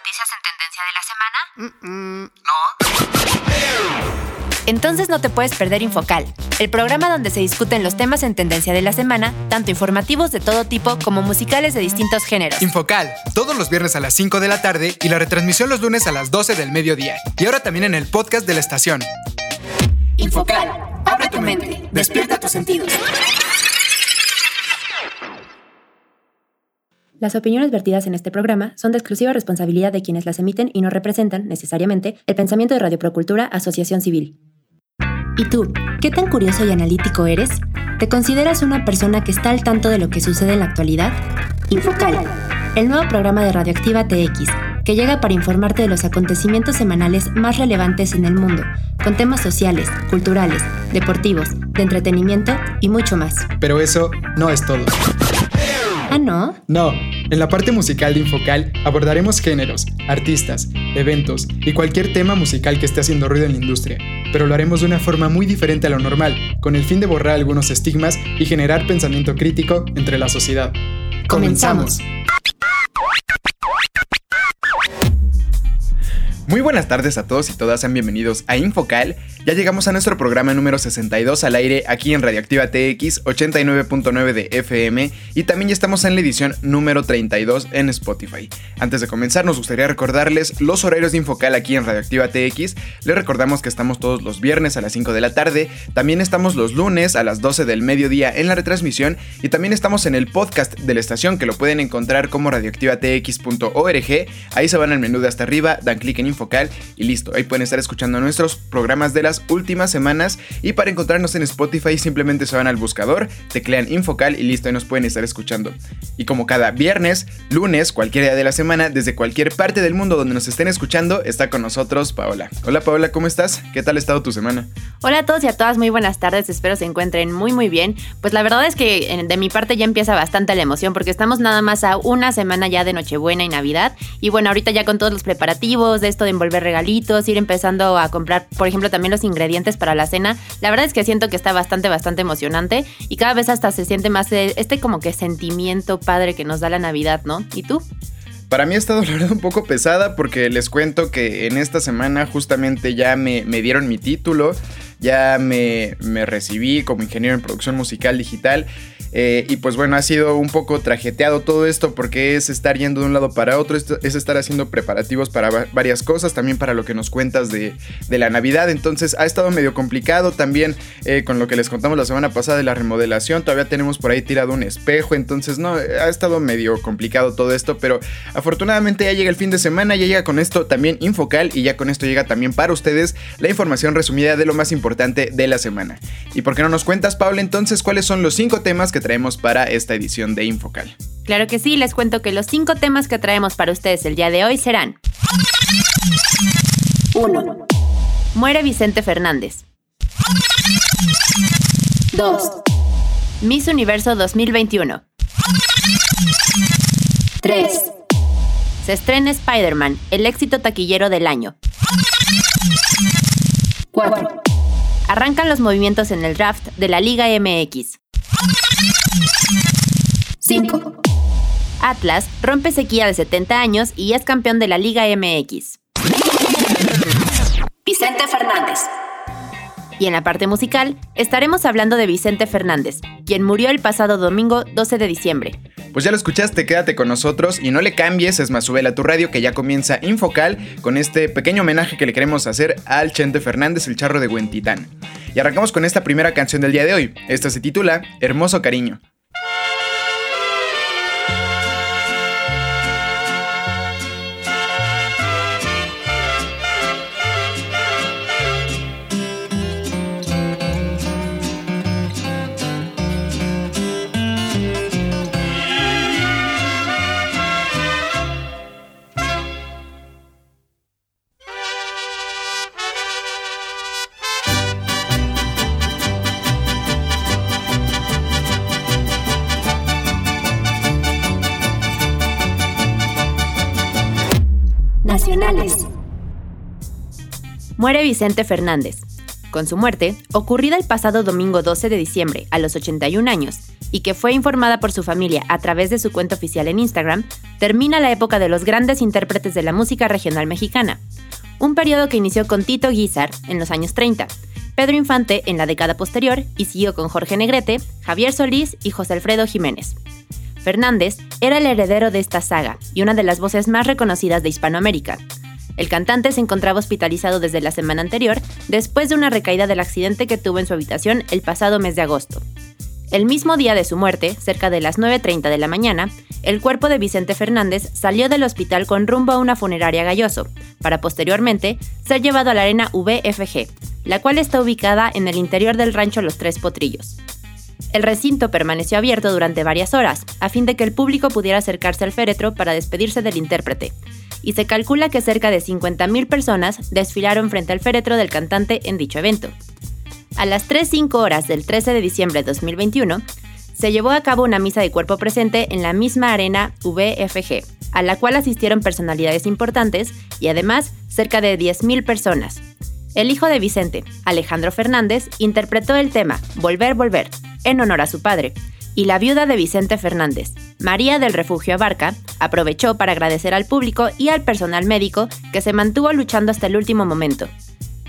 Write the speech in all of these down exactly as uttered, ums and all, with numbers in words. noticias en tendencia de la semana? Mm-mm. No. Entonces no te puedes perder Infocal, el programa donde se discuten los temas en tendencia de la semana, tanto informativos de todo tipo como musicales de distintos géneros. Infocal, todos los viernes a las cinco de la tarde y la retransmisión los lunes a las doce del mediodía. Y ahora también en el podcast de la estación. Infocal, abre tu mente, despierta tus sentidos. Las opiniones vertidas en este programa son de exclusiva responsabilidad de quienes las emiten y no representan, necesariamente, el pensamiento de Radio Procultura Asociación Civil. ¿Y tú? ¿Qué tan curioso y analítico eres? ¿Te consideras una persona que está al tanto de lo que sucede en la actualidad? Infocal, el nuevo programa de Radioactiva T X, que llega para informarte de los acontecimientos semanales más relevantes en el mundo, con temas sociales, culturales, deportivos, de entretenimiento y mucho más. Pero eso no es todo. ¿Ah, no? No. En la parte musical de Infocal abordaremos géneros, artistas, eventos y cualquier tema musical que esté haciendo ruido en la industria, pero lo haremos de una forma muy diferente a lo normal, con el fin de borrar algunos estigmas y generar pensamiento crítico entre la sociedad. ¡Comenzamos! Muy buenas tardes a todos y todas, sean bienvenidos a Infocal. Ya llegamos a nuestro programa número sesenta y dos al aire aquí en Radioactiva T X ochenta y nueve punto nueve de F M y también ya estamos en la edición número treinta y dos en Spotify. Antes de comenzar nos gustaría recordarles los horarios de Infocal aquí en Radioactiva T X. Les recordamos que estamos todos los viernes a las cinco de la tarde, también estamos los lunes a las doce del mediodía en la retransmisión y también estamos en el podcast de la estación que lo pueden encontrar como radioactiva t x punto org. Ahí se van al menú de hasta arriba, dan clic en Infocal y listo, ahí pueden estar escuchando nuestros programas de las últimas semanas y para encontrarnos en Spotify simplemente se van al buscador, teclean Infocal y listo, ahí nos pueden estar escuchando. Y como cada viernes, lunes, cualquier día de la semana, desde cualquier parte del mundo donde nos estén escuchando, está con nosotros Paola. Hola Paola, ¿cómo estás? ¿Qué tal ha estado tu semana? Hola a todos y a todas, muy buenas tardes, espero se encuentren muy muy bien. Pues la verdad es que de mi parte ya empieza bastante la emoción porque estamos nada más a una semana ya de Nochebuena y Navidad y bueno, ahorita ya con todos los preparativos de esto de envolver regalitos, ir empezando a comprar, por ejemplo, también los ingredientes para la cena. La verdad es que siento que está bastante, bastante emocionante y cada vez hasta se siente más este como que sentimiento padre que nos da la Navidad, ¿no? ¿Y tú? Para mí ha estado la verdad un poco pesada porque les cuento que en esta semana justamente ya me, me dieron mi título, ya me, me recibí como ingeniero en producción musical digital. Eh, y pues bueno, ha sido un poco trajeteado todo esto porque es estar yendo de un lado para otro, es estar haciendo preparativos para varias cosas, también para lo que nos cuentas de, de la Navidad, entonces ha estado medio complicado también eh, con lo que les contamos la semana pasada de la remodelación, todavía tenemos por ahí tirado un espejo, entonces no, ha estado medio complicado todo esto, pero afortunadamente ya llega el fin de semana, ya llega con esto también Infocal y ya con esto llega también para ustedes la información resumida de lo más importante de la semana. ¿Y por qué no nos cuentas, Paula, entonces cuáles son los cinco temas que traemos para esta edición de Infocal? Claro que sí, les cuento que los cinco temas que traemos para ustedes el día de hoy serán: uno. Muere Vicente Fernández. dos. Miss Universo dos mil veintiuno. tres. Se estrena Spider-Man, el éxito taquillero del año. cuatro. Arrancan los movimientos en el draft de la Liga M X. cinco. Atlas rompe sequía de setenta años y es campeón de la Liga M X. Vicente Fernández. Y en la parte musical, estaremos hablando de Vicente Fernández, quien murió el pasado domingo doce de diciembre. Pues ya lo escuchaste, quédate con nosotros y no le cambies, es más, súbela a tu radio que ya comienza Infocal con este pequeño homenaje que le queremos hacer al Chente Fernández, el charro de Huentitán. Y arrancamos con esta primera canción del día de hoy. Esta se titula Hermoso Cariño. Muere Vicente Fernández. con su muerte, ocurrida el pasado domingo doce de diciembre, a los ochenta y un años, y que fue informada por su familia a través de su cuenta oficial en Instagram, termina la época de los grandes intérpretes de la música regional mexicana. Un periodo que inició con Tito Guízar en los años treinta, Pedro Infante en la década posterior y siguió con Jorge Negrete, Javier Solís y José Alfredo Jiménez. Fernández era el heredero de esta saga y una de las voces más reconocidas de Hispanoamérica. El cantante se encontraba hospitalizado desde la semana anterior después de una recaída del accidente que tuvo en su habitación el pasado mes de agosto. El mismo día de su muerte, cerca de las nueve treinta de la mañana, el cuerpo de Vicente Fernández salió del hospital con rumbo a una funeraria Galloso, para posteriormente ser llevado a la arena V F G, la cual está ubicada en el interior del rancho Los Tres Potrillos. El recinto permaneció abierto durante varias horas, a fin de que el público pudiera acercarse al féretro para despedirse del intérprete, y se calcula que cerca de cincuenta mil personas desfilaron frente al féretro del cantante en dicho evento. A las tres cero cinco horas del trece de diciembre de dos mil veintiuno, se llevó a cabo una misa de cuerpo presente en la misma arena V F G, a la cual asistieron personalidades importantes y además cerca de diez mil personas. El hijo de Vicente, Alejandro Fernández, interpretó el tema Volver, Volver, en honor a su padre, y la viuda de Vicente Fernández, María del Refugio Abarca, aprovechó para agradecer al público y al personal médico que se mantuvo luchando hasta el último momento.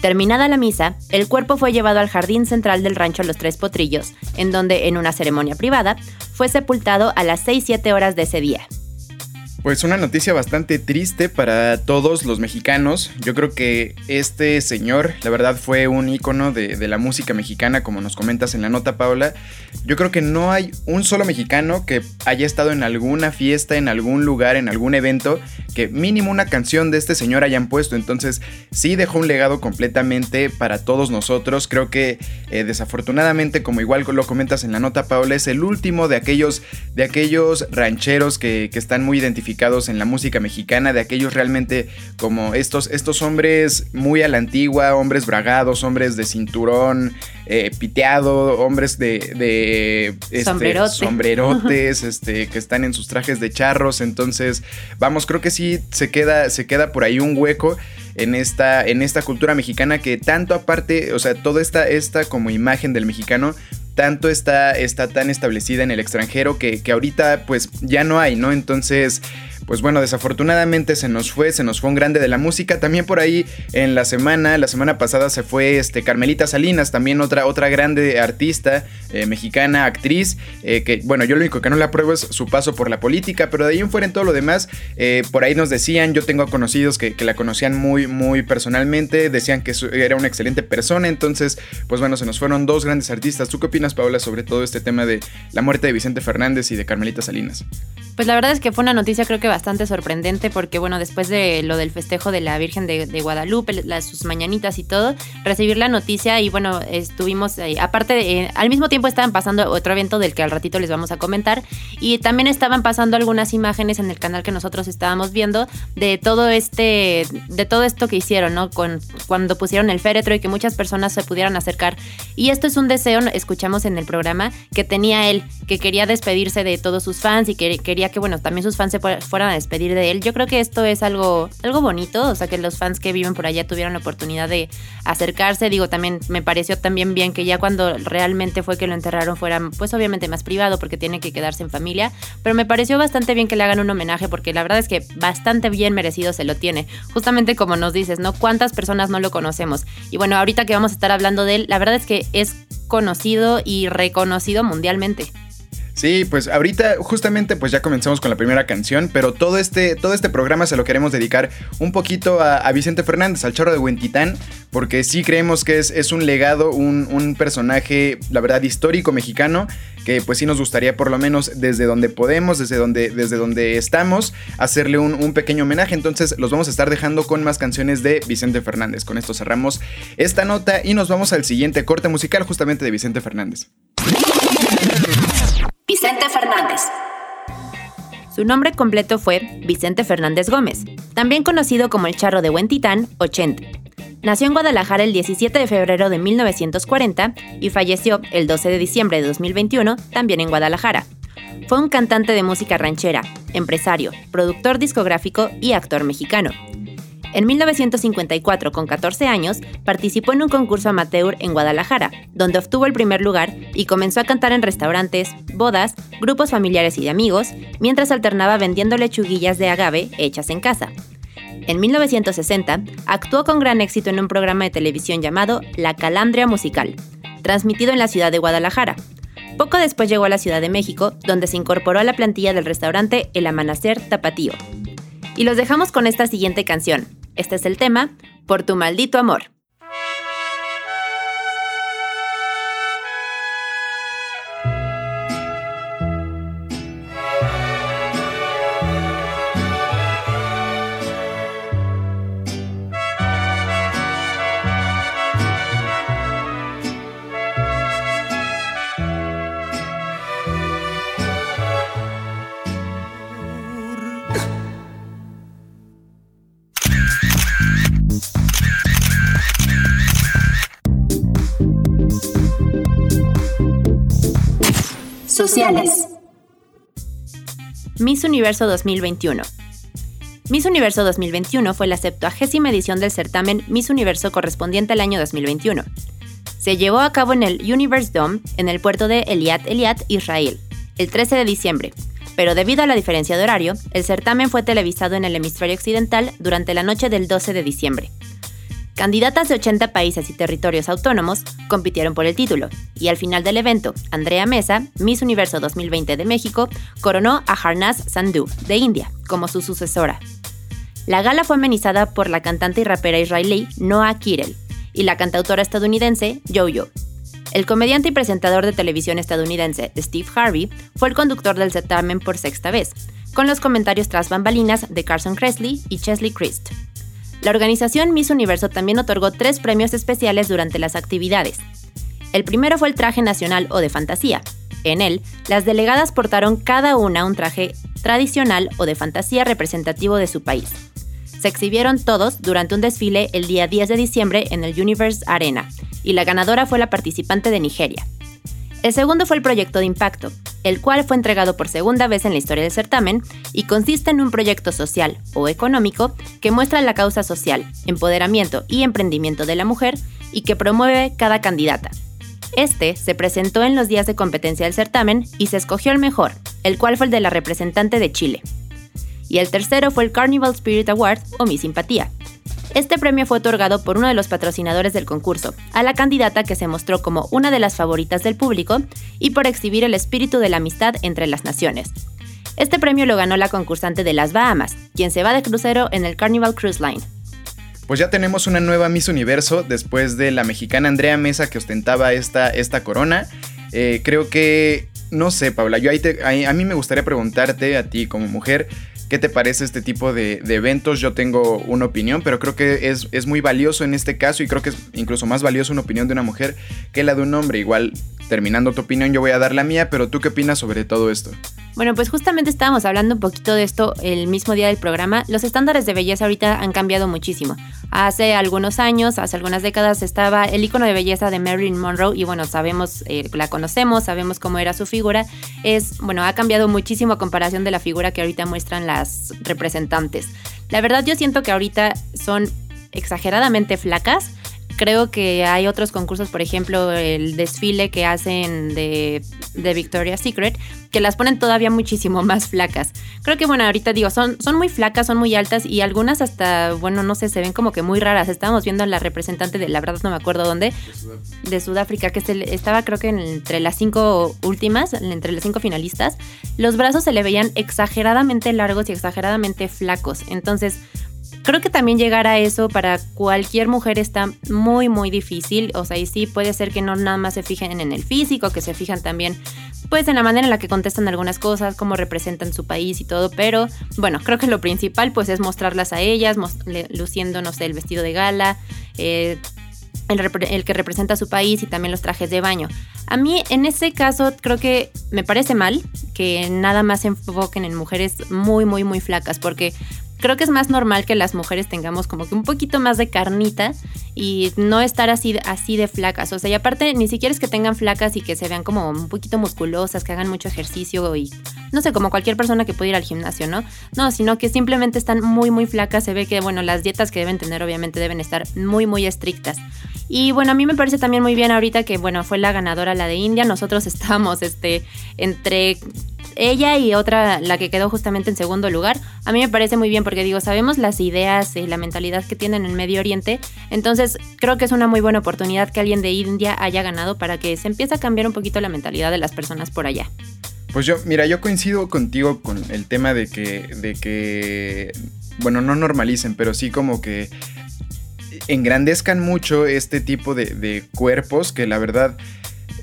Terminada la misa, el cuerpo fue llevado al jardín central del rancho Los Tres Potrillos, en donde, en una ceremonia privada, fue sepultado a las seis siete horas de ese día. Pues una noticia bastante triste para todos los mexicanos. Yo creo que este señor, la verdad, fue un ícono de, de la música mexicana, como nos comentas en la nota, Paula. Yo creo que no hay un solo mexicano que haya estado en alguna fiesta, en algún lugar, en algún evento, que mínimo una canción de este señor hayan puesto. Entonces, sí dejó un legado completamente para todos nosotros. Creo que, eh, desafortunadamente, como igual lo comentas en la nota, Paula, es el último de aquellos, de aquellos rancheros que, que están muy identificados en la música mexicana, de aquellos realmente como estos, estos hombres muy a la antigua, hombres bragados, hombres de cinturón eh, piteado, hombres de, de este, Sombrerote. sombrerotes este, que están en sus trajes de charros. Entonces, vamos, creo que sí se queda, se queda por ahí un hueco En esta, en esta cultura mexicana que tanto aparte, o sea, toda esta, esta como imagen del mexicano, tanto está, está tan establecida en el extranjero que, que ahorita pues ya no hay, ¿no? Entonces, pues bueno, desafortunadamente se nos fue, se nos fue un grande de la música. También por ahí en la semana, la semana pasada se fue este, Carmelita Salinas, también otra, otra grande artista eh, mexicana, actriz, eh, que bueno, yo lo único que no le apruebo es su paso por la política, pero de ahí en fuera en todo lo demás, eh, por ahí nos decían, yo tengo conocidos que, que la conocían muy, muy personalmente, decían que era una excelente persona. Entonces, pues bueno, se nos fueron dos grandes artistas. ¿Tú qué opinas, Paola, sobre todo este tema de la muerte de Vicente Fernández y de Carmelita Salinas? Pues la verdad es que fue una noticia, creo que bastante sorprendente, porque bueno, después de lo del festejo de la Virgen de, de Guadalupe, las, sus mañanitas y todo, recibir la noticia y bueno, estuvimos eh, aparte, de, eh, al mismo tiempo estaban pasando otro evento del que al ratito les vamos a comentar, y también estaban pasando algunas imágenes en el canal que nosotros estábamos viendo de todo este, de todo esto que hicieron, ¿no? Con, cuando pusieron el féretro y que muchas personas se pudieran acercar, y esto es un deseo, escuchamos en el programa, que tenía él, que quería despedirse de todos sus fans y que quería que bueno, también sus fans se fueran a despedir de él. Yo creo que esto es algo, algo bonito, o sea, que los fans que viven por allá tuvieron la oportunidad de acercarse. Digo, también me pareció también bien que ya cuando realmente fue que lo enterraron fuera, pues obviamente más privado, porque tiene que quedarse en familia, pero me pareció bastante bien que le hagan un homenaje, porque la verdad es que bastante bien merecido se lo tiene, justamente como nos dices, ¿no? ¿Cuántas personas no lo conocemos? Y bueno, ahorita que vamos a estar hablando de él, la verdad es que es conocido y reconocido mundialmente. Sí, pues ahorita justamente pues ya comenzamos con la primera canción, pero todo este, todo este programa se lo queremos dedicar un poquito a, a Vicente Fernández, al charro de Huentitán, porque sí creemos que es, es un legado, un, un personaje, la verdad, histórico mexicano, que pues sí nos gustaría por lo menos desde donde podemos, desde donde, desde donde estamos, hacerle un, un pequeño homenaje. Entonces los vamos a estar dejando con más canciones de Vicente Fernández. Con esto cerramos esta nota y nos vamos al siguiente corte musical justamente de Vicente Fernández. Vicente Fernández. Su nombre completo fue Vicente Fernández Gómez, también conocido como el charro de Huentitán o Chente. Nació en Guadalajara el diecisiete de febrero de mil novecientos cuarenta y falleció el doce de diciembre de dos mil veintiuno, también en Guadalajara. Fue un cantante de música ranchera, empresario, productor discográfico y actor mexicano. En mil novecientos cincuenta y cuatro, con catorce años, participó en un concurso amateur en Guadalajara, donde obtuvo el primer lugar y comenzó a cantar en restaurantes, bodas, grupos familiares y de amigos, mientras alternaba vendiendo lechuguillas de agave hechas en casa. En mil novecientos sesenta, actuó con gran éxito en un programa de televisión llamado La Calandria Musical, transmitido en la ciudad de Guadalajara. Poco después llegó a la Ciudad de México, donde se incorporó a la plantilla del restaurante El Amanecer Tapatío. Y los dejamos con esta siguiente canción. Este es el tema, Por tu maldito amor. Sociales. Miss Universo dos mil veintiuno. Miss Universo dos mil veintiuno fue la septuagésima edición del certamen Miss Universo correspondiente al año dos mil veintiuno. Se llevó a cabo en el Universe Dome, en el puerto de Eliat Eliat, Israel, el trece de diciembre, pero debido a la diferencia de horario, el certamen fue televisado en el hemisferio occidental durante la noche del doce de diciembre. Candidatas de ochenta países y territorios autónomos compitieron por el título, y al final del evento, Andrea Meza, Miss Universo dos mil veinte de México, coronó a Harnaaz Sandhu, de India, como su sucesora. La gala fue amenizada por la cantante y rapera israelí Noa Kirel y la cantautora estadounidense Jojo. El comediante y presentador de televisión estadounidense Steve Harvey fue el conductor del certamen por sexta vez, con los comentarios tras bambalinas de Carson Kressley y Chesley Christ. La organización Miss Universo también otorgó tres premios especiales durante las actividades. El primero fue el traje nacional o de fantasía. En él, las delegadas portaron cada una un traje tradicional o de fantasía representativo de su país. Se exhibieron todos durante un desfile el día diez de diciembre en el Universe Arena, y la ganadora fue la participante de Nigeria. El segundo fue el proyecto de impacto, el cual fue entregado por segunda vez en la historia del certamen y consiste en un proyecto social o económico que muestra la causa social, empoderamiento y emprendimiento de la mujer y que promueve cada candidata. Este se presentó en los días de competencia del certamen y se escogió el mejor, el cual fue el de la representante de Chile. Y el tercero fue el Carnival Spirit Award o Mi Simpatía. Este premio fue otorgado por uno de los patrocinadores del concurso, a la candidata que se mostró como una de las favoritas del público y por exhibir el espíritu de la amistad entre las naciones. Este premio lo ganó la concursante de las Bahamas, quien se va de crucero en el Carnival Cruise Line. Pues ya tenemos una nueva Miss Universo después de la mexicana Andrea Meza que ostentaba esta, esta corona. Eh, creo que, no sé, Paula, yo ahí te, ahí, a mí me gustaría preguntarte a ti como mujer, ¿qué te parece este tipo de, de eventos? Yo tengo una opinión, pero creo que es, es muy valioso en este caso y creo que es incluso más valioso una opinión de una mujer que la de un hombre. Igual, terminando tu opinión, yo voy a dar la mía, pero ¿tú qué opinas sobre todo esto? Bueno, pues justamente estábamos hablando un poquito de esto el mismo día del programa. Los estándares de belleza ahorita han cambiado muchísimo. Hace algunos años, hace algunas décadas, estaba el ícono de belleza de Marilyn Monroe y bueno, sabemos, eh, la conocemos, sabemos cómo era su figura. Es, bueno, ha cambiado muchísimo a comparación de la figura que ahorita muestran las representantes. La verdad, yo siento que ahorita son exageradamente flacas. Creo que hay otros concursos, por ejemplo, el desfile que hacen de, de Victoria's Secret, que las ponen todavía muchísimo más flacas. Creo que, bueno, ahorita digo, son, son muy flacas, son muy altas y algunas hasta, bueno, no sé, se ven como que muy raras. Estábamos viendo a la representante de, la verdad no me acuerdo dónde, de Sudáfrica, que se, estaba creo que entre las cinco últimas, entre las cinco finalistas. Los brazos se le veían exageradamente largos y exageradamente flacos. Entonces, creo que también llegar a eso para cualquier mujer está muy, muy difícil. O sea, y sí, puede ser que no nada más se fijen en el físico, que se fijan también, pues, en la manera en la que contestan algunas cosas, cómo representan su país y todo. Pero, bueno, creo que lo principal, pues, es mostrarlas a ellas, luciendo, no sé, el vestido de gala, eh, el, rep- el que representa a su país y también los trajes de baño. A mí, en ese caso, creo que me parece mal que nada más se enfoquen en mujeres muy, muy, muy flacas, porque creo que es más normal que las mujeres tengamos como que un poquito más de carnita y no estar así, así de flacas. O sea, y aparte, ni siquiera es que tengan flacas y que se vean como un poquito musculosas, que hagan mucho ejercicio y no sé, como cualquier persona que puede ir al gimnasio, ¿no? No, sino que simplemente están muy, muy flacas. Se ve que, bueno, las dietas que deben tener obviamente deben estar muy, muy estrictas. Y bueno, a mí me parece también muy bien ahorita que, bueno, fue la ganadora la de India. Nosotros estamos este, entre ella y otra, la que quedó justamente en segundo lugar. A mí me parece muy bien porque, digo, sabemos las ideas y la mentalidad que tienen en Medio Oriente. Entonces, creo que es una muy buena oportunidad que alguien de India haya ganado para que se empiece a cambiar un poquito la mentalidad de las personas por allá. Pues yo, mira, yo coincido contigo con el tema de que, de que, bueno, no normalicen, pero sí como que engrandezcan mucho este tipo de, de cuerpos que la verdad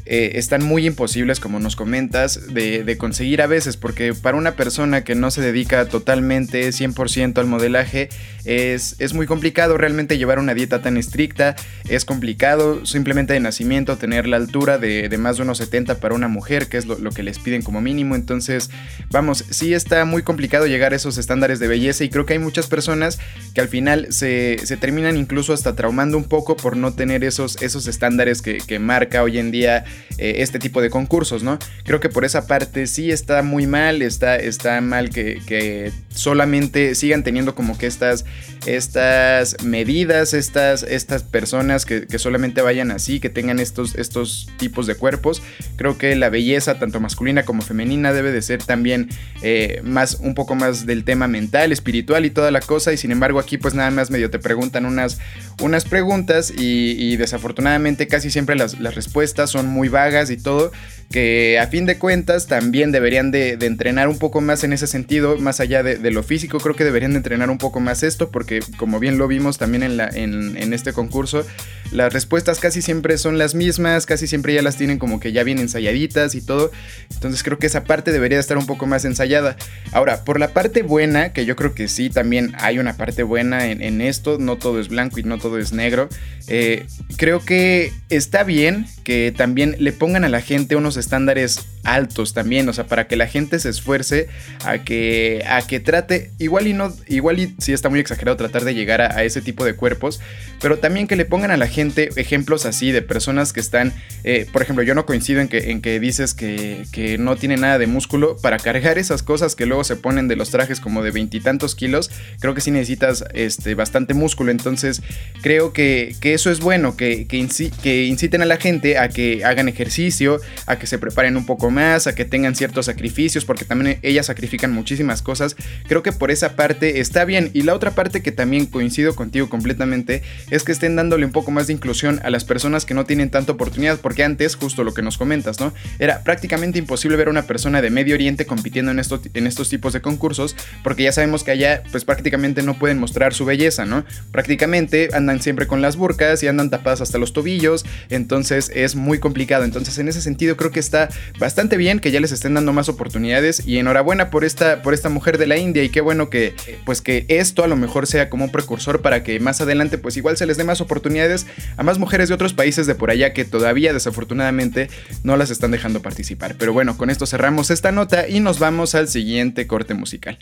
eh, están muy imposibles, como nos comentas, de, de conseguir a veces, porque para una persona que no se dedica totalmente cien por ciento al modelaje es, es muy complicado realmente llevar una dieta tan estricta. Es complicado simplemente de nacimiento tener la altura de, de más de unos setenta para una mujer, que es lo, lo que les piden como mínimo. Entonces, vamos, sí está muy complicado llegar a esos estándares de belleza, y creo que hay muchas personas que al final se, se terminan incluso hasta traumando un poco por no tener esos, esos estándares que, que marca hoy en día eh, este tipo de concursos, ¿no? Creo que por esa parte sí está muy mal, está, está mal que, que solamente sigan teniendo como que estas... estas medidas, estas, estas personas que, que solamente vayan así, que tengan estos, estos tipos de cuerpos. Creo que la belleza, tanto masculina como femenina, debe de ser también eh, más, un poco más del tema mental, espiritual y toda la cosa, y sin embargo aquí pues nada más medio te preguntan unas, unas preguntas y, y desafortunadamente casi siempre las, las respuestas son muy vagas y todo, que a fin de cuentas también deberían de, de entrenar un poco más en ese sentido, más allá de, de lo físico. Creo que deberían de entrenar un poco más esto, porque como bien lo vimos también en, la, en, en este concurso, las respuestas casi siempre son las mismas, casi siempre ya las tienen como que ya bien ensayaditas y todo. Entonces creo que esa parte debería estar un poco más ensayada. Ahora, por la parte buena, que yo creo que sí, también hay una parte buena en, en esto, no todo es blanco y no todo es negro. Eh, creo que está bien que también le pongan a la gente unos estándares altos también, o sea, para que la gente se esfuerce a que, a que trate, igual y no, igual y sí está muy exagerado tratar de llegar a, a ese tipo de cuerpos, pero también que le pongan a la gente ejemplos así de personas que están, eh, por ejemplo, yo no coincido en que, en que dices que, que no tiene nada de músculo para cargar esas cosas que luego se ponen de los trajes como de veintitantos kilos. Creo que sí necesitas este, bastante músculo, entonces creo que, que eso es bueno, que, que, inci- que inciten a la gente a que hagan ejercicio, a que se preparen un poco más, a que tengan ciertos sacrificios, porque también ellas sacrifican muchísimas cosas. Creo que por esa parte está bien. Y la otra parte que también coincido contigo completamente es que estén dándole un poco más de inclusión a las personas que no tienen tanta oportunidad, porque antes, justo lo que nos comentas, ¿no? Era prácticamente imposible ver a una persona de Medio Oriente compitiendo en, esto, en estos tipos de concursos, porque ya sabemos que allá pues prácticamente no pueden mostrar su belleza, ¿no? Prácticamente andan siempre con las burcas y andan tapadas hasta los tobillos, entonces es muy complicado. Entonces en ese sentido creo que está bastante bien que ya les estén dando más oportunidades, y enhorabuena por esta, por esta mujer de la India, y qué bueno que, pues que esto a lo mejor sea como un precursor para que más adelante pues igual se les dé más oportunidades a más mujeres de otros países de por allá que todavía desafortunadamente no las están dejando participar. Pero bueno, con esto cerramos esta nota y nos vamos al siguiente corte musical.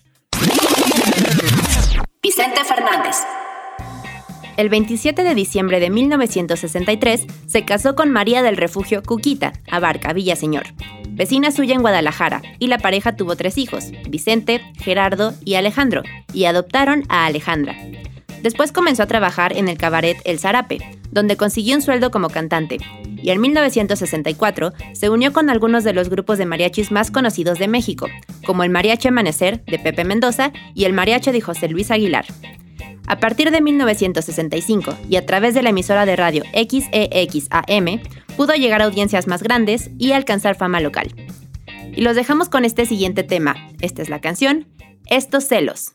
Vicente Fernández. El veintisiete de diciembre de mil novecientos sesenta y tres se casó con María del Refugio Cuquita, Abarca, Villaseñor, vecina suya en Guadalajara, y la pareja tuvo tres hijos, Vicente, Gerardo y Alejandro, y adoptaron a Alejandra. Después comenzó a trabajar en el cabaret El Zarape, donde consiguió un sueldo como cantante, y en mil novecientos sesenta y cuatro se unió con algunos de los grupos de mariachis más conocidos de México, como el Mariachi Amanecer de Pepe Mendoza y el Mariachi de José Luis Aguilar. A partir de mil novecientos sesenta y cinco y a través de la emisora de radio equis e equis a eme, pudo llegar a audiencias más grandes y alcanzar fama local. Y los dejamos con este siguiente tema. Esta es la canción Estos celos.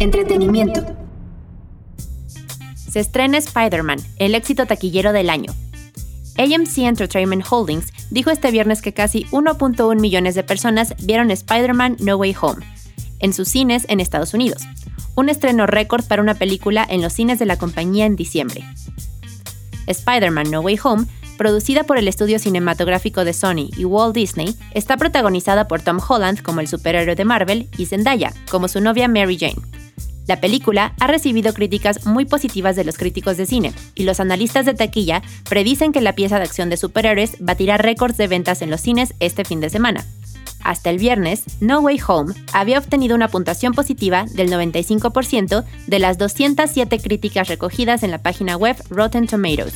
Entretenimiento. Se estrena Spider-Man, el éxito taquillero del año. A M C Entertainment Holdings dijo este viernes que casi uno punto uno millones de personas vieron Spider-Man: No Way Home en sus cines en Estados Unidos, un estreno récord para una película en los cines de la compañía en diciembre. Spider-Man: No Way Home, producida por el estudio cinematográfico de Sony y Walt Disney, está protagonizada por Tom Holland como el superhéroe de Marvel y Zendaya como su novia Mary Jane. La película ha recibido críticas muy positivas de los críticos de cine, y los analistas de taquilla predicen que la pieza de acción de superhéroes batirá récords de ventas en los cines este fin de semana. Hasta el viernes, No Way Home había obtenido una puntuación positiva del noventa y cinco por ciento de las doscientas siete críticas recogidas en la página web Rotten Tomatoes.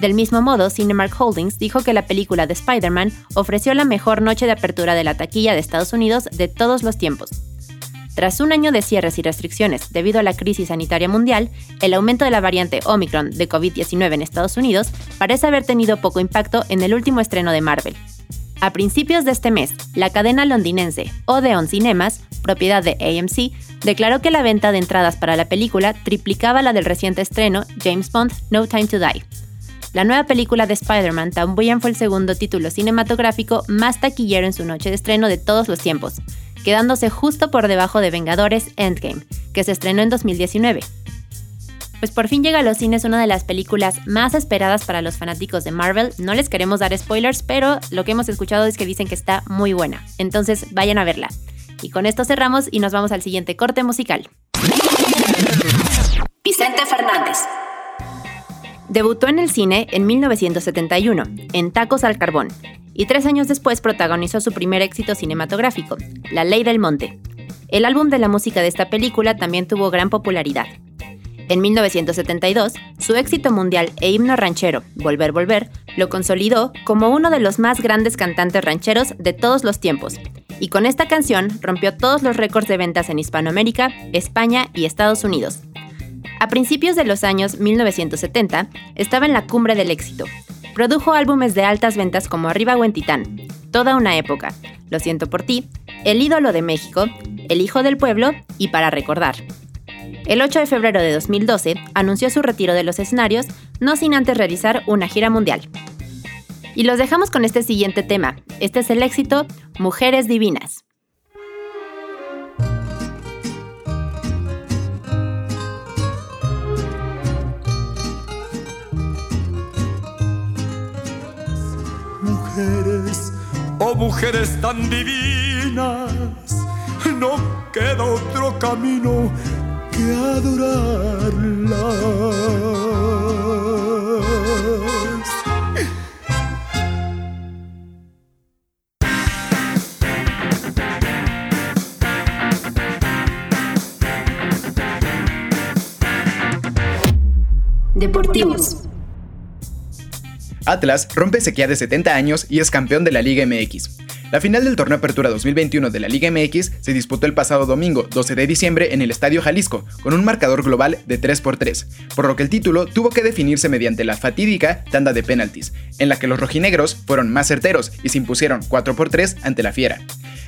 Del mismo modo, Cinemark Holdings dijo que la película de Spider-Man ofreció la mejor noche de apertura de la taquilla de Estados Unidos de todos los tiempos. Tras un año de cierres y restricciones debido a la crisis sanitaria mundial, el aumento de la variante Omicron de COVID diecinueve en Estados Unidos parece haber tenido poco impacto en el último estreno de Marvel. A principios de este mes, la cadena londinense Odeon Cinemas, propiedad de A M C, declaró que la venta de entradas para la película triplicaba la del reciente estreno James Bond: No Time to Die. La nueva película de Spider-Man también fue el segundo título cinematográfico más taquillero en su noche de estreno de todos los tiempos, quedándose justo por debajo de Vengadores Endgame, que se estrenó en dos mil diecinueve. Pues por fin llega a los cines una de las películas más esperadas para los fanáticos de Marvel. No les queremos dar spoilers, pero lo que hemos escuchado es que dicen que está muy buena. Entonces vayan a verla. Y con esto cerramos y nos vamos al siguiente corte musical. Vicente Fernández. Debutó en el cine en mil novecientos setenta y uno, en Tacos al Carbón, y tres años después protagonizó su primer éxito cinematográfico, La Ley del Monte. El álbum de la música de esta película también tuvo gran popularidad. En mil novecientos setenta y dos, su éxito mundial e himno ranchero, Volver, Volver, lo consolidó como uno de los más grandes cantantes rancheros de todos los tiempos, y con esta canción rompió todos los récords de ventas en Hispanoamérica, España y Estados Unidos. A principios de los años mil novecientos setenta, estaba en la cumbre del éxito. Produjo álbumes de altas ventas como Arriba Huentitán, Toda una época, Lo siento por ti, El ídolo de México, El hijo del pueblo y Para recordar. El ocho de febrero de dos mil doce anunció su retiro de los escenarios, no sin antes realizar una gira mundial. Y los dejamos con este siguiente tema. Este es el éxito Mujeres Divinas. Mujeres, oh mujeres tan divinas, no queda otro camino que adorarlas. Deportivos. Atlas rompe sequía de setenta años y es campeón de la Liga M X. La final del torneo Apertura dos mil veintiuno de la Liga M X se disputó el pasado domingo doce de diciembre en el Estadio Jalisco, con un marcador global de tres por tres, por lo que el título tuvo que definirse mediante la fatídica tanda de penaltis, en la que los rojinegros fueron más certeros y se impusieron cuatro por tres ante la Fiera.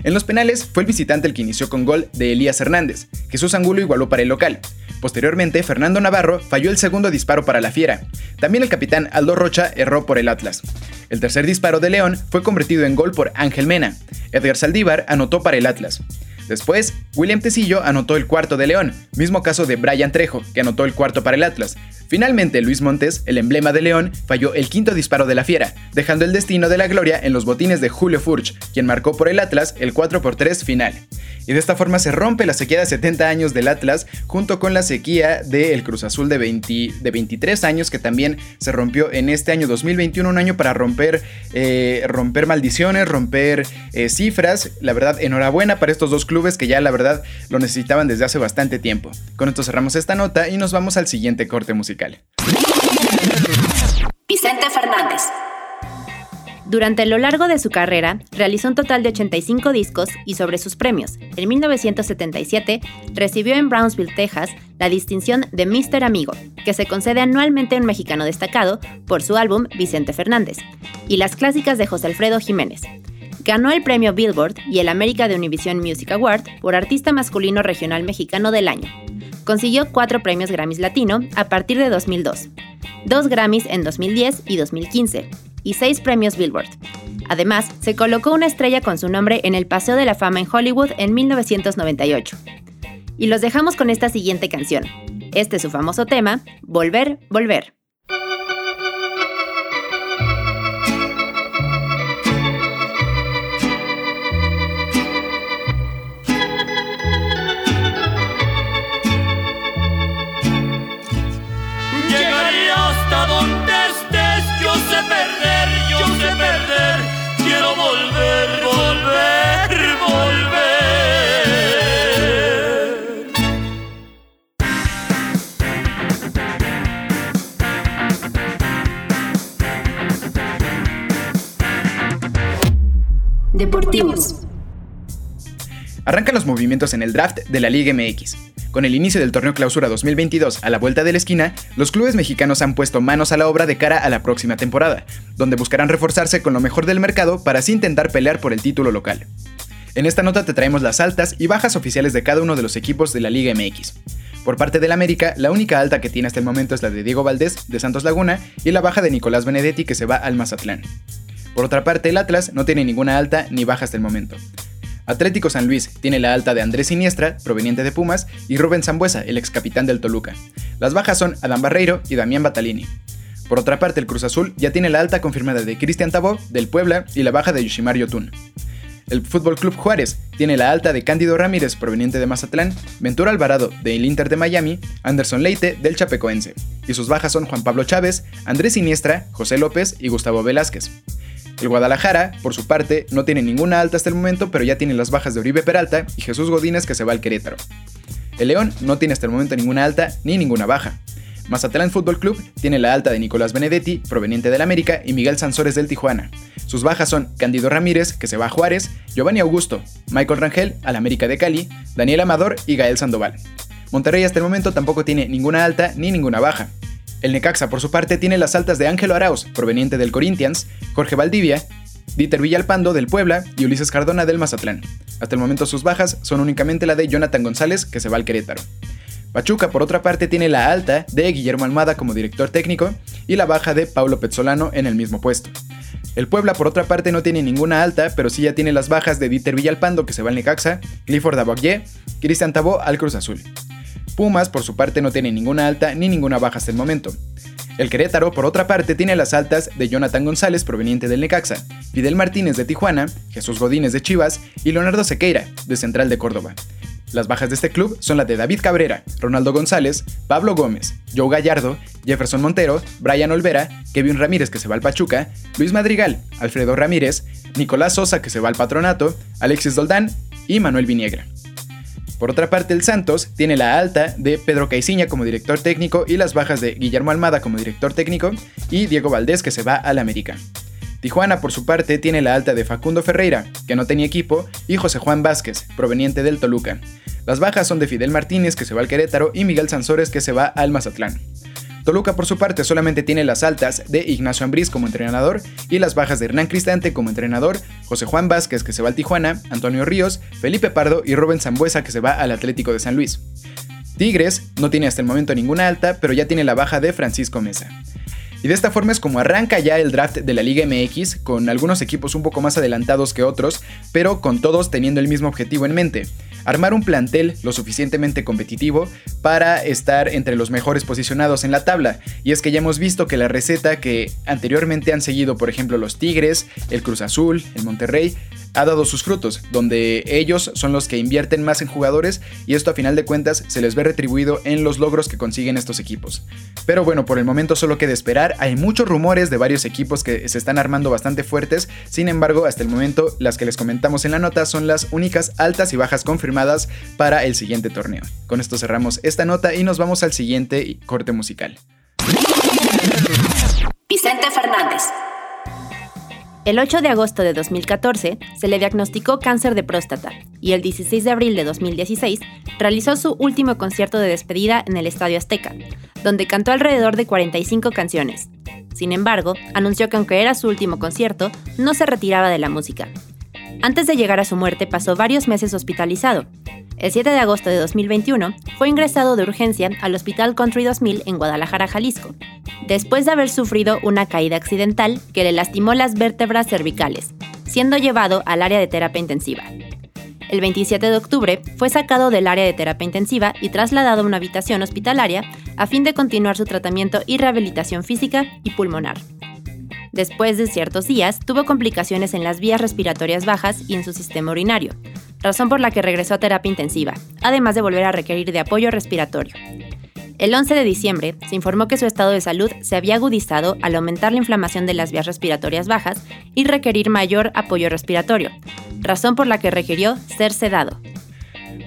En los penales fue el visitante el que inició con gol de Elías Hernández, Jesús Angulo igualó para el local. Posteriormente, Fernando Navarro falló el segundo disparo para la Fiera. También el capitán Aldo Rocha erró por el Atlas. El tercer disparo de León fue convertido en gol por Ángel Mena. Edgar Saldívar anotó para el Atlas. Después, William Tecillo anotó el cuarto de León, mismo caso de Brian Trejo, que anotó el cuarto para el Atlas. Finalmente, Luis Montes, el emblema de León, falló el quinto disparo de la Fiera, dejando el destino de la gloria en los botines de Julio Furch, quien marcó por el Atlas el cuatro por tres final. Y de esta forma se rompe la sequía de setenta años del Atlas, junto con la sequía del Cruz Azul de, veinte, de veintitrés años, que también se rompió en este año dos mil veintiuno, un año para romper, eh, romper maldiciones, romper eh, cifras. La verdad, enhorabuena para estos dos clubes que ya la verdad lo necesitaban desde hace bastante tiempo. Con esto cerramos esta nota y nos vamos al siguiente corte musical. Vicente Fernández. Durante lo largo de su carrera, realizó un total de ochenta y cinco discos y sobre sus premios, en mil novecientos setenta y siete, recibió en Brownsville, Texas, la distinción de míster Amigo, que se concede anualmente a un mexicano destacado por su álbum Vicente Fernández, y las clásicas de José Alfredo Jiménez. Ganó el premio Billboard y el América de Univision Music Award por Artista Masculino Regional Mexicano del Año. Consiguió cuatro premios Grammys Latino a partir de dos mil dos. dos Grammys en dos mil diez y dos mil quince, y seis premios Billboard. Además, se colocó una estrella con su nombre en el Paseo de la Fama en Hollywood en mil novecientos noventa y ocho. Y los dejamos con esta siguiente canción. Este es su famoso tema, Volver, volver. Llegaré hasta donde estés, yo sé perder, yo sé perder, quiero volver, volver, volver. Deportivos. Arrancan los movimientos en el draft de la Liga M X. Con el inicio del torneo Clausura dos mil veintidós a la vuelta de la esquina, los clubes mexicanos han puesto manos a la obra de cara a la próxima temporada, donde buscarán reforzarse con lo mejor del mercado para así intentar pelear por el título local. En esta nota te traemos las altas y bajas oficiales de cada uno de los equipos de la Liga M X. Por parte del América, la única alta que tiene hasta el momento es la de Diego Valdés, de Santos Laguna, y la baja de Nicolás Benedetti, que se va al Mazatlán. Por otra parte, el Atlas no tiene ninguna alta ni baja hasta el momento. Atlético San Luis tiene la alta de Andrés Iniestra, proveniente de Pumas, y Rubén Sambueza, el ex capitán del Toluca. Las bajas son Adán Barreiro y Damián Batalini. Por otra parte, el Cruz Azul ya tiene la alta confirmada de Cristian Tabó, del Puebla, y la baja de Yoshimar Yotun. El Fútbol Club Juárez tiene la alta de Cándido Ramírez, proveniente de Mazatlán, Ventura Alvarado, del Inter de Miami, Anderson Leite, del Chapecoense, y sus bajas son Juan Pablo Chávez, Andrés Iniestra, José López y Gustavo Velázquez. El Guadalajara, por su parte, no tiene ninguna alta hasta el momento, pero ya tiene las bajas de Oribe Peralta y Jesús Godínez, que se va al Querétaro. El León no tiene hasta el momento ninguna alta ni ninguna baja. Mazatlán Fútbol Club tiene la alta de Nicolás Benedetti, proveniente del América, y Miguel Sansores del Tijuana. Sus bajas son Cándido Ramírez, que se va a Juárez, Giovanni Augusto, Michael Rangel, al América de Cali, Daniel Amador y Gael Sandoval. Monterrey hasta el momento tampoco tiene ninguna alta ni ninguna baja. El Necaxa, por su parte, tiene las altas de Ángelo Arauz, proveniente del Corinthians, Jorge Valdivia, Dieter Villalpando del Puebla y Ulises Cardona del Mazatlán. Hasta el momento sus bajas son únicamente la de Jonathan González, que se va al Querétaro. Pachuca, por otra parte, tiene la alta de Guillermo Almada como director técnico y la baja de Paulo Pezzolano en el mismo puesto. El Puebla, por otra parte, no tiene ninguna alta, pero sí ya tiene las bajas de Dieter Villalpando, que se va al Necaxa, Clifford Abogué, Cristian Tabó al Cruz Azul. Pumas, por su parte, no tiene ninguna alta ni ninguna baja hasta el momento. El Querétaro, por otra parte, tiene las altas de Jonathan González, proveniente del Necaxa, Fidel Martínez de Tijuana, Jesús Godínez de Chivas y Leonardo Sequeira, de Central de Córdoba. Las bajas de este club son las de David Cabrera, Ronaldo González, Pablo Gómez, Joe Gallardo, Jefferson Montero, Brian Olvera, Kevin Ramírez, que se va al Pachuca, Luis Madrigal, Alfredo Ramírez, Nicolás Sosa, que se va al Patronato, Alexis Doldán y Manuel Viniegra. Por otra parte, el Santos tiene la alta de Pedro Caiciña como director técnico y las bajas de Guillermo Almada como director técnico y Diego Valdés, que se va al América. Tijuana, por su parte, tiene la alta de Facundo Ferreira, que no tenía equipo, y José Juan Vázquez, proveniente del Toluca. Las bajas son de Fidel Martínez, que se va al Querétaro, y Miguel Sansores, que se va al Mazatlán. Toluca, por su parte, solamente tiene las altas de Ignacio Ambriz como entrenador y las bajas de Hernán Cristante como entrenador, José Juan Vázquez, que se va al Tijuana, Antonio Ríos, Felipe Pardo y Rubén Sambueza, que se va al Atlético de San Luis. Tigres no tiene hasta el momento ninguna alta, pero ya tiene la baja de Francisco Meza. Y de esta forma es como arranca ya el draft de la Liga M X, con algunos equipos un poco más adelantados que otros, pero con todos teniendo el mismo objetivo en mente: armar un plantel lo suficientemente competitivo para estar entre los mejores posicionados en la tabla. Y es que ya hemos visto que la receta que anteriormente han seguido, por ejemplo, los Tigres, el Cruz Azul, el Monterrey, ha dado sus frutos, donde ellos son los que invierten más en jugadores y esto a final de cuentas se les ve retribuido en los logros que consiguen estos equipos. Pero bueno, por el momento solo queda esperar. Hay muchos rumores de varios equipos que se están armando bastante fuertes, sin embargo, hasta el momento las que les comentamos en la nota son las únicas altas y bajas confirmadas para el siguiente torneo. Con esto cerramos esta nota y nos vamos al siguiente corte musical. Vicente Fernández. El ocho de agosto de dos mil catorce se le diagnosticó cáncer de próstata y el dieciséis de abril de dos mil dieciséis realizó su último concierto de despedida en el Estadio Azteca, donde cantó alrededor de cuarenta y cinco canciones. Sin embargo, anunció que aunque era su último concierto, no se retiraba de la música. Antes de llegar a su muerte pasó varios meses hospitalizado. El siete de agosto de dos mil veintiuno fue ingresado de urgencia al Hospital Country dos mil en Guadalajara, Jalisco, después de haber sufrido una caída accidental que le lastimó las vértebras cervicales, siendo llevado al área de terapia intensiva. El veintisiete de octubre fue sacado del área de terapia intensiva y trasladado a una habitación hospitalaria a fin de continuar su tratamiento y rehabilitación física y pulmonar. Después de ciertos días, tuvo complicaciones en las vías respiratorias bajas y en su sistema urinario, razón por la que regresó a terapia intensiva, además de volver a requerir de apoyo respiratorio. El once de diciembre se informó que su estado de salud se había agudizado al aumentar la inflamación de las vías respiratorias bajas y requerir mayor apoyo respiratorio, razón por la que requirió ser sedado.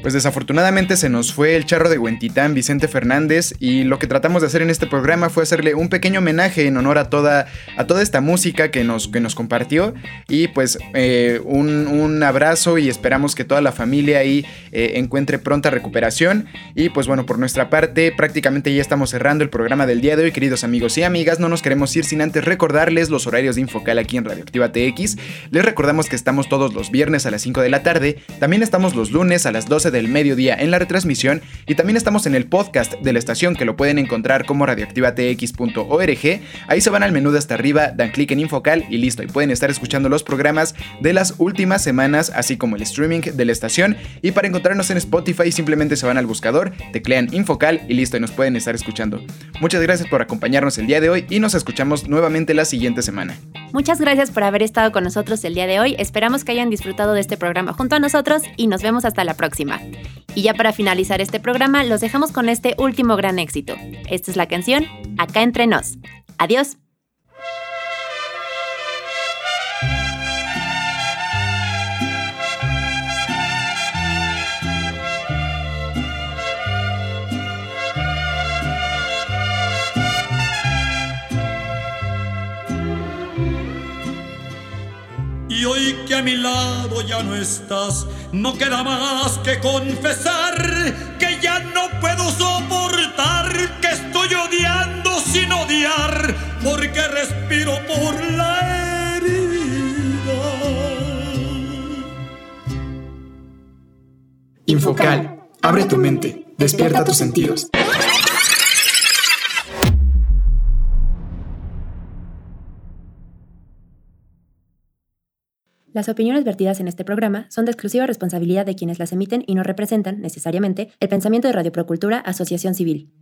Pues desafortunadamente se nos fue el charro de Huentitán, Vicente Fernández, y lo que tratamos de hacer en este programa fue hacerle un pequeño homenaje en honor a toda, a toda esta música que nos, que nos compartió, y pues eh, un, un abrazo, y esperamos que toda la familia ahí eh, encuentre pronta recuperación. Y pues bueno, por nuestra parte prácticamente ya estamos cerrando el programa del día de hoy, queridos amigos y amigas. No nos queremos ir sin antes recordarles los horarios de Infocal aquí en Radioactiva T X. Les recordamos que estamos todos los viernes a las cinco de la tarde, también estamos los lunes a las doce del mediodía en la retransmisión, y también estamos en el podcast de la estación, que lo pueden encontrar como radioactiva t x punto org. Ahí se van al menú de hasta arriba, dan clic en Infocal y listo, y pueden estar escuchando los programas de las últimas semanas, así como el streaming de la estación. Y para encontrarnos en Spotify simplemente se van al buscador, teclean Infocal y listo, y nos pueden estar escuchando. Muchas gracias por acompañarnos el día de hoy y nos escuchamos nuevamente la siguiente semana. Muchas gracias por haber estado con nosotros el día de hoy. Esperamos que hayan disfrutado de este programa junto a nosotros y nos vemos hasta la próxima. Y ya para finalizar este programa, los dejamos con este último gran éxito. Esta es la canción Acá Entre Nos. Adiós. Y hoy que a mi lado ya no estás, no queda más que confesar que ya no puedo soportar, que estoy odiando sin odiar, porque respiro por la herida. Infocal, abre tu mente, despierta tus sentidos. Las opiniones vertidas en este programa son de exclusiva responsabilidad de quienes las emiten y no representan, necesariamente, el pensamiento de Radio Procultura Asociación Civil.